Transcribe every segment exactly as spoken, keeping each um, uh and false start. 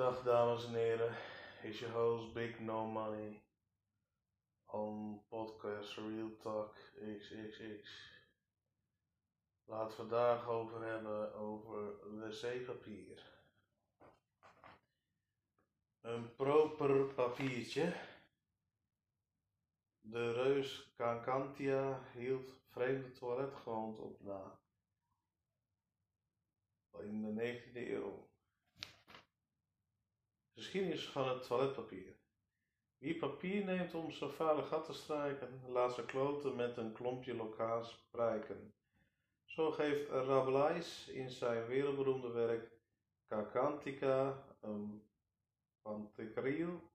Dag dames en heren, is your host Big No Money on podcast Real Talk triple x. Laten we vandaag over hebben over wc-papier. Een proper papiertje. De reus Cacantia hield vreemde toiletgrond op na. In de negentiende eeuw. Geschiedenis van het toiletpapier. Wie papier neemt om zijn vuile gat te strijken, laat zijn kloten met een klompje lokaas prijken. Zo geeft Rabelais in zijn wereldberoemde werk Cacantica um, van Tecario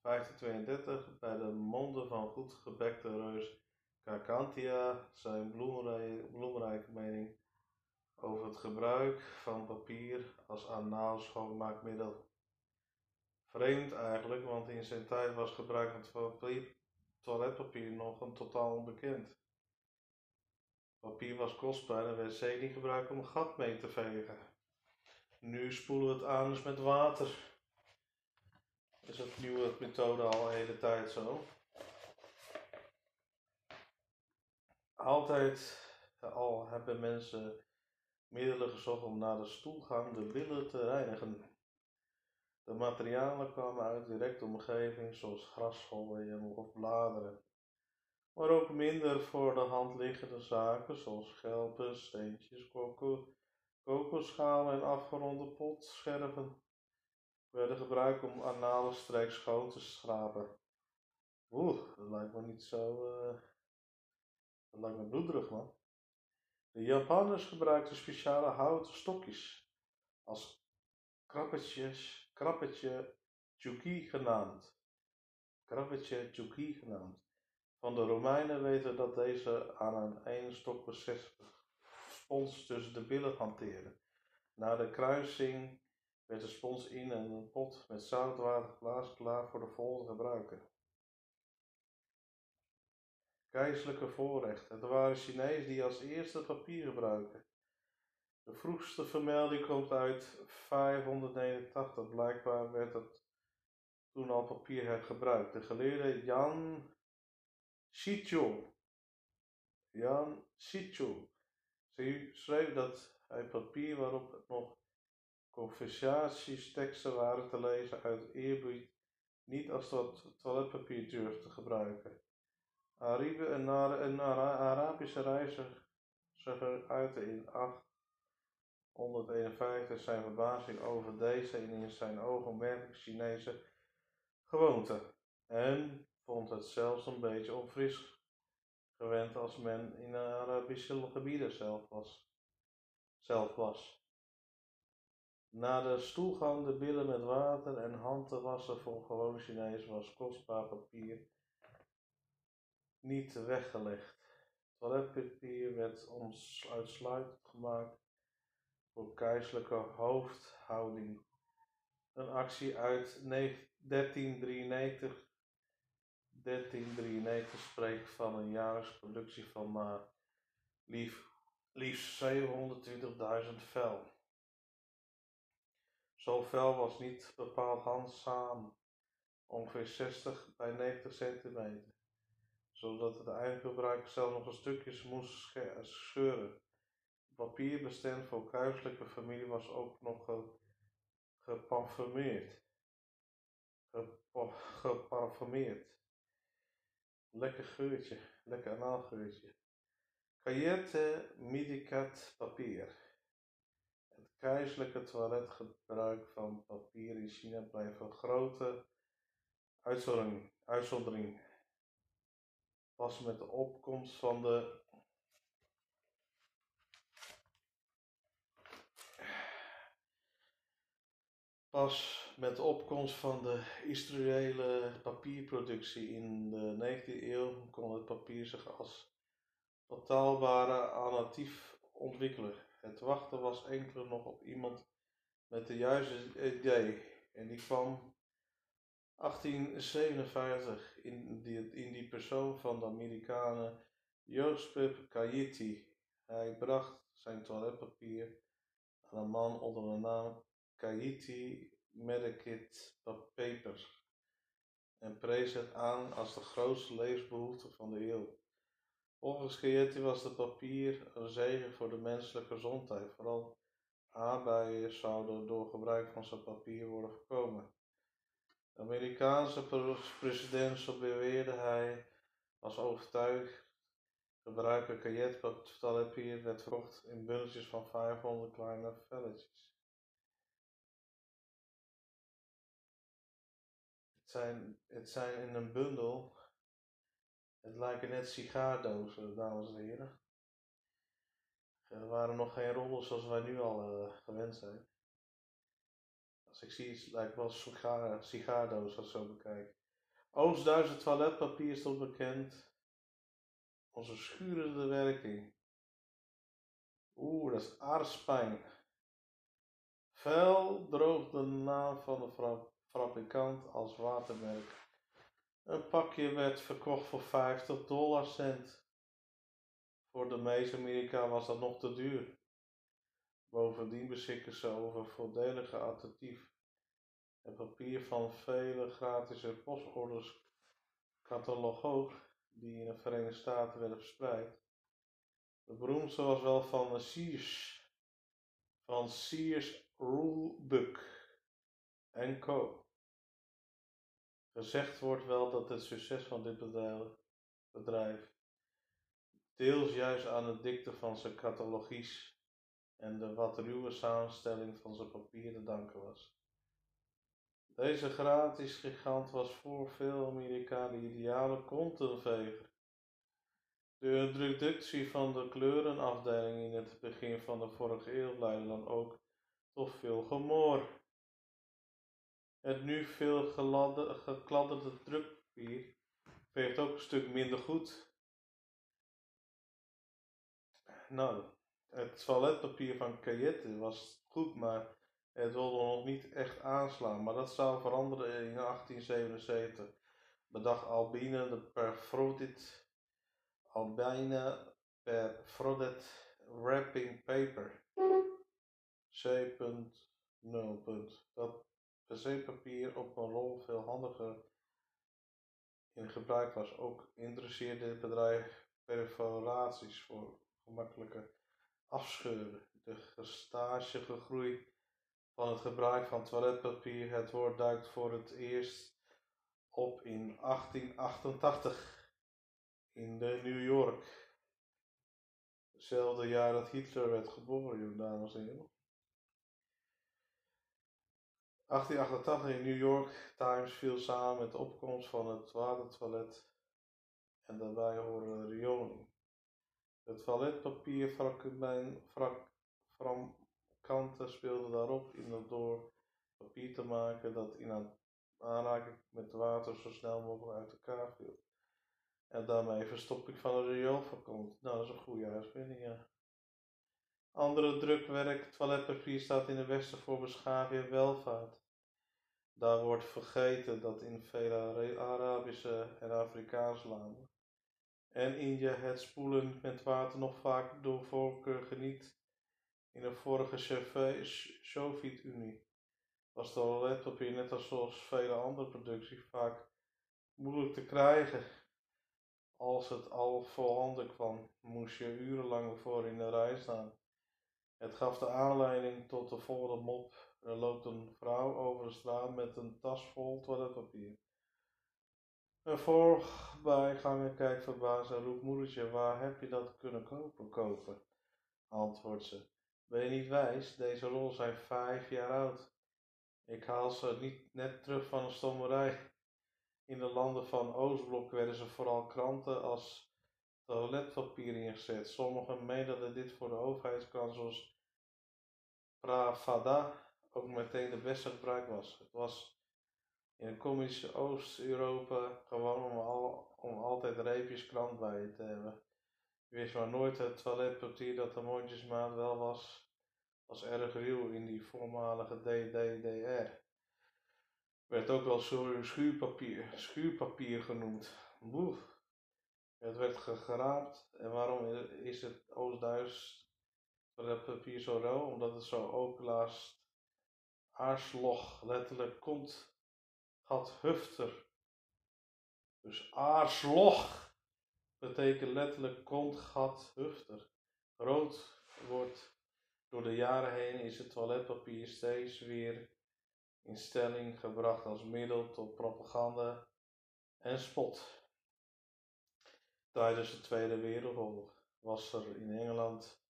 vijftien tweeëndertig bij de monden van goed gebekte reus Cacantia zijn bloemrij, bloemrijke mening over het gebruik van papier als anaal schoonmaakmiddel. Vreemd eigenlijk, want in zijn tijd was gebruik van papier, toiletpapier nog een totaal onbekend. Papier was kostbaar en werd zeker niet gebruikt om een gat mee te vegen. Nu spoelen we het anus met water. Is dat nieuwe methode al de hele tijd zo? Altijd al hebben mensen middelen gezocht om na de stoelgang de billen te reinigen. De materialen kwamen uit directe omgeving zoals grasschollen of bladeren, maar ook minder voor de hand liggende zaken zoals schelpen, steentjes, koko, kokoschalen en afgeronde potscherven werden gebruikt om anale streek schoon te schrapen. Oeh, dat lijkt me niet zo... Uh, dat lijkt me bloederig, man. De Japanners gebruikten speciale houten stokjes als krabbetjes. Krabbetje Tjuki genaamd. Krabbetje Tjuki genaamd. Van de Romeinen weten dat deze aan een één stok bevestigd spons tussen de billen hanteren. Na de kruising werd de spons in een pot met zoutwater geplaatst, klaar voor de volgende gebruiker. Keizerlijke voorrechten. Het waren Chinezen die als eerste papier gebruikten. De vroegste vermelding komt uit vijfhonderdnegenentachtig. Blijkbaar werd het toen al papier hergebruikt. De geleerde Jan Sichio. Jan Sichio. Ze schreef dat hij papier waarop nog conversatieteksten waren te lezen uit eerbied niet als dat toiletpapier durfde te gebruiken. Aribe en een Arabische reiziger uitte in acht. honderdeenenvijftig zijn verbazing over deze en in zijn ogen merkelijke Chinese gewoonte en vond het zelfs een beetje onfris, gewend als men in Arabische gebieden zelf was. zelf was. Na de stoelgang de billen met water en hand te wassen voor gewone Chinezen was kostbaar papier niet weggelegd. Toiletpapier werd ons uitsluitend gemaakt voor keizerlijke hoofdhouding. Een actie uit dertien drieënnegentig. dertien drieënnegentig spreekt van een jaarlijkse productie van maar lief, liefst zevenhonderdtwintigduizend vel. Zo'n vel was niet bepaald handzaam, ongeveer zestig bij negentig centimeter, zodat het eindgebruiker zelfs nog een stukjes moest scheuren. Papier bestemd voor keizerlijke familie was ook nog ge, geparfumeerd. Gepo, geparfumeerd. Lekker geurtje, lekker anaalgeurtje. Kahiti Medicit Paper. Het keizerlijke toiletgebruik van papier in China blijft een grote uitzondering. uitzondering. Pas met de opkomst van de Pas met de opkomst van de industriële papierproductie in de negentiende eeuw kon het papier zich als betaalbare alternatief ontwikkelen. Het wachten was enkel nog op iemand met de juiste idee en die kwam achttien zevenenvijftig in die, in die persoon van de Amerikanen Joseph Cahiti. Hij bracht zijn toiletpapier aan een man onder de naam Kahiti Medicit Paper en prees het aan als de grootste levensbehoefte van de eeuw. Volgens Cahiti was de papier een zegen voor de menselijke gezondheid. Vooral aardbeiers zouden door gebruik van zijn papier worden voorkomen. De Amerikaanse president beweerde hij was overtuigd. Gebruiken kajetpapier werd verkocht in bundeltjes van vijfhonderd kleine velletjes. Het zijn, het zijn in een bundel, het lijken net sigaardozen, dames en heren. Er waren nog geen rollen zoals wij nu al uh, gewend zijn. Als ik zie, het lijkt wel sigaar, sigaardozen als ik zo bekijk. Oogstduizend toiletpapier stond bekend. Onze schurende werking. Oeh, dat is aardspijn. Vel droogt de naam van de fra- fabrikant als watermerk. Een pakje werd verkocht voor vijftig dollarcent. Voor de meeste Amerikanen was dat nog te duur. Bovendien beschikken ze over voordelige alternatief. Het papier van vele gratis postorders catalogus die in de Verenigde Staten werden verspreid. De beroemdste was wel van de Sears. Van Sears Roebuck en Co. Gezegd wordt wel dat het succes van dit bedrijf deels juist aan de dikte van zijn catalogies en de wat ruwe samenstelling van zijn papier te danken was. Deze gratis gigant was voor veel Amerikanen de ideale kontenveger. De introductie van de kleurenafdeling in het begin van de vorige eeuw leidde dan ook tot veel gemor. Het nu veel geladde, gekladderde drukpapier veegt ook een stuk minder goed. Nou, het toiletpapier van Cahiti was goed, maar het wilde nog niet echt aanslaan, maar dat zou veranderen in achttien zevenenzeventig. Bedacht Albina per frotid, Albina per frotid wrapping paper. C nul. Dat wc-papier op een rol veel handiger in gebruik was. Ook interesseerde het bedrijf perforaties voor gemakkelijke afscheuren. De gestage gegroeid van het gebruik van toiletpapier. Het woord duikt voor het eerst op in achttien achtentachtig in de New York. Hetzelfde jaar dat Hitler werd geboren, dames en heren. achttien achtentachtig in New York Times viel samen met de opkomst van het watertoilet en daarbij horen riolen. Het toiletpapier fragment van kanten speelden daarop in dat door papier te maken dat in aanraking met water zo snel mogelijk uit elkaar viel. En daarmee verstopping van een riool voorkomt. Nou, dat is een goede uitvinding, ja. Andere drukwerk, toiletpapier staat in de Westen voor beschaving en welvaart. Daar wordt vergeten dat in vele Arabische en Afrikaanse landen en India het spoelen met water nog vaak door voorkeur geniet. In de vorige Sovjet-Unie was toiletpapier, net als zoals vele andere producties, vaak moeilijk te krijgen. Als het al voorhanden kwam, moest je urenlang voor in de rij staan. Het gaf de aanleiding tot de volgende mop. Er loopt een vrouw over de straat met een tas vol toiletpapier. Een voorbijganger kijkt verbaasd en roept: moedertje, waar heb je dat kunnen kopen? kopen? Antwoordt ze. Ben je niet wijs? Deze rollen zijn vijf jaar oud. Ik haal ze niet net terug van een stommerij. In de landen van Oostblok werden ze vooral kranten als toiletpapier ingezet. Sommigen menen dat dit voor de overheidskrant zoals Pravada ook meteen de beste gebruik was. Het was in het communistische Oost-Europa gewoon om, al, om altijd reepjes krant bij je te hebben. Je wist maar nooit het toiletpapier dat de mondjesmaat wel was, was erg ruw in die voormalige D D D R. Werd ook wel schuurpapier, schuurpapier genoemd. Boef. Het werd geraapt. En waarom is het Oost-Duits toiletpapier zo rauw? Omdat het zo openlaast Aarslog, letterlijk kont, gat, hufter. Dus aarslog betekent letterlijk kont, gat, hufter. Rood wordt door de jaren heen is het toiletpapier steeds weer in stelling gebracht als middel tot propaganda en spot. Tijdens de Tweede Wereldoorlog was er in Engeland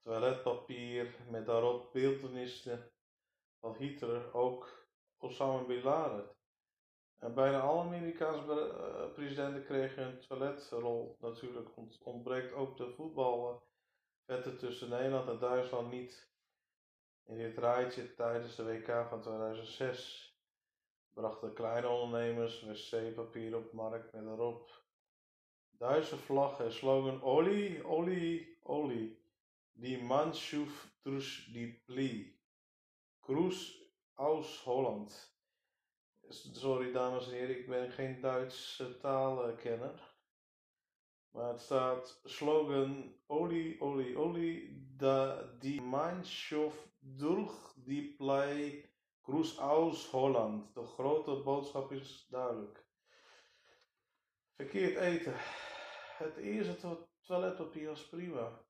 toiletpapier met daarop beeldenissen van Hitler, ook Osama Bin Laden. En bijna alle Amerikaanse presidenten kregen een toiletrol. Natuurlijk ontbreekt ook de voetbalwetten tussen Nederland en Duitsland niet. In dit rijtje tijdens de W K van tweeduizend zes brachten kleine ondernemers wc-papier op markt met erop Duitse vlag en slogan Oli, Oli, Oli. Die Mannschaft durch die Plie. Cruis aus Holland. Sorry dames en heren, ik ben geen Duitse taalkenner. Maar het staat slogan Oli, Oli, Oli. Da, die Mannschaft durch die Plie. Cruis aus Holland. De grote boodschap is duidelijk. Verkeerd eten. Het eerste toiletpapier was prima.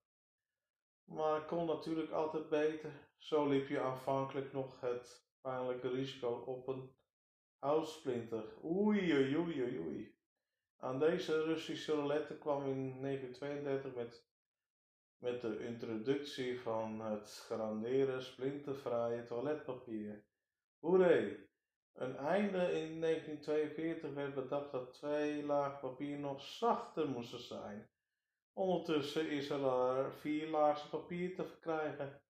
Maar het kon natuurlijk altijd beter. Zo liep je aanvankelijk nog het pijnlijke risico op een houtsplinter. Oei, oei, oei, oei. Aan deze Russische roulette kwam in negentien tweeëndertig met, met de introductie van het garanderen splintervrije toiletpapier. Hoeré! Een einde in negentien tweeënveertig werd bedacht dat twee laag papier nog zachter moesten zijn. Ondertussen is er vier laagse papier te verkrijgen.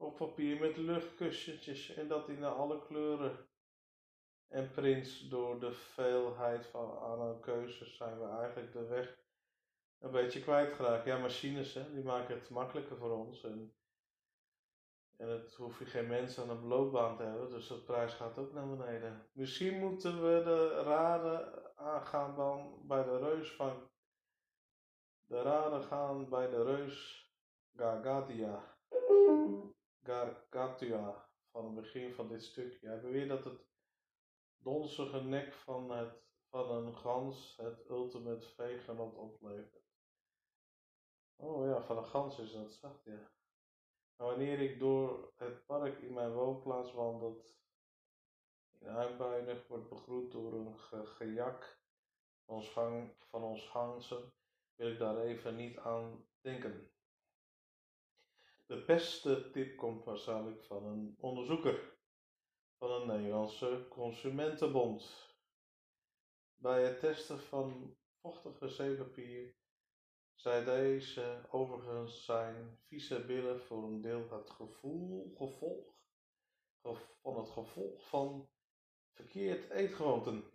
Op papier met luchtkussentjes en dat in alle kleuren en prints. Door de veelheid van alle keuzes zijn we eigenlijk de weg een beetje kwijtgeraakt. Ja, machines hè, die maken het makkelijker voor ons. En En het hoef je geen mensen aan een loopbaan te hebben, dus dat prijs gaat ook naar beneden. Misschien moeten we de raden aangaan dan bij de reus van... De raden gaan bij de reus Gargantua. Gargantua van het begin van dit stukje. Hij beweert dat het donzige nek van, het, van een gans het ultimate veganot oplevert. Oh ja, van een gans is dat zacht, ja. Wanneer ik door het park in mijn woonplaats wandelt, in Uitbuinig wordt begroet door een ge gejak van ons, gang, van ons ganzen, wil ik daar even niet aan denken. De beste tip komt waarschijnlijk van een onderzoeker van een Nederlandse Consumentenbond. Bij het testen van vochtig wc-papier zij deze overigens zijn vieze billen voor een deel het gevoel, gevolg van het gevolg van verkeerd eetgewoonten.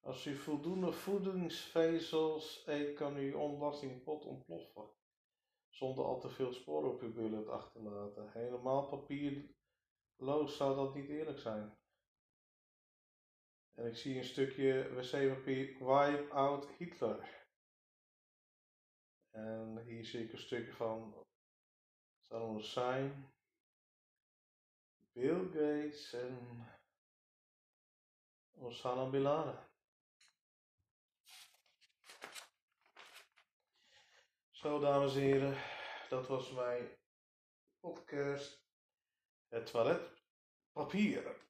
Als u voldoende voedingsvezels eet, kan uw ontlasting pot ontploffen, zonder al te veel sporen op uw billen te achterlaten. Helemaal papierloos zou dat niet eerlijk zijn. En ik zie een stukje wc-papier Wipe Out Hitler. En hier zie ik een stukje van, zal het zijn, Bill Gates en Osama Bin Laden. Zo dames en heren, dat was mijn podcast, het toiletpapier.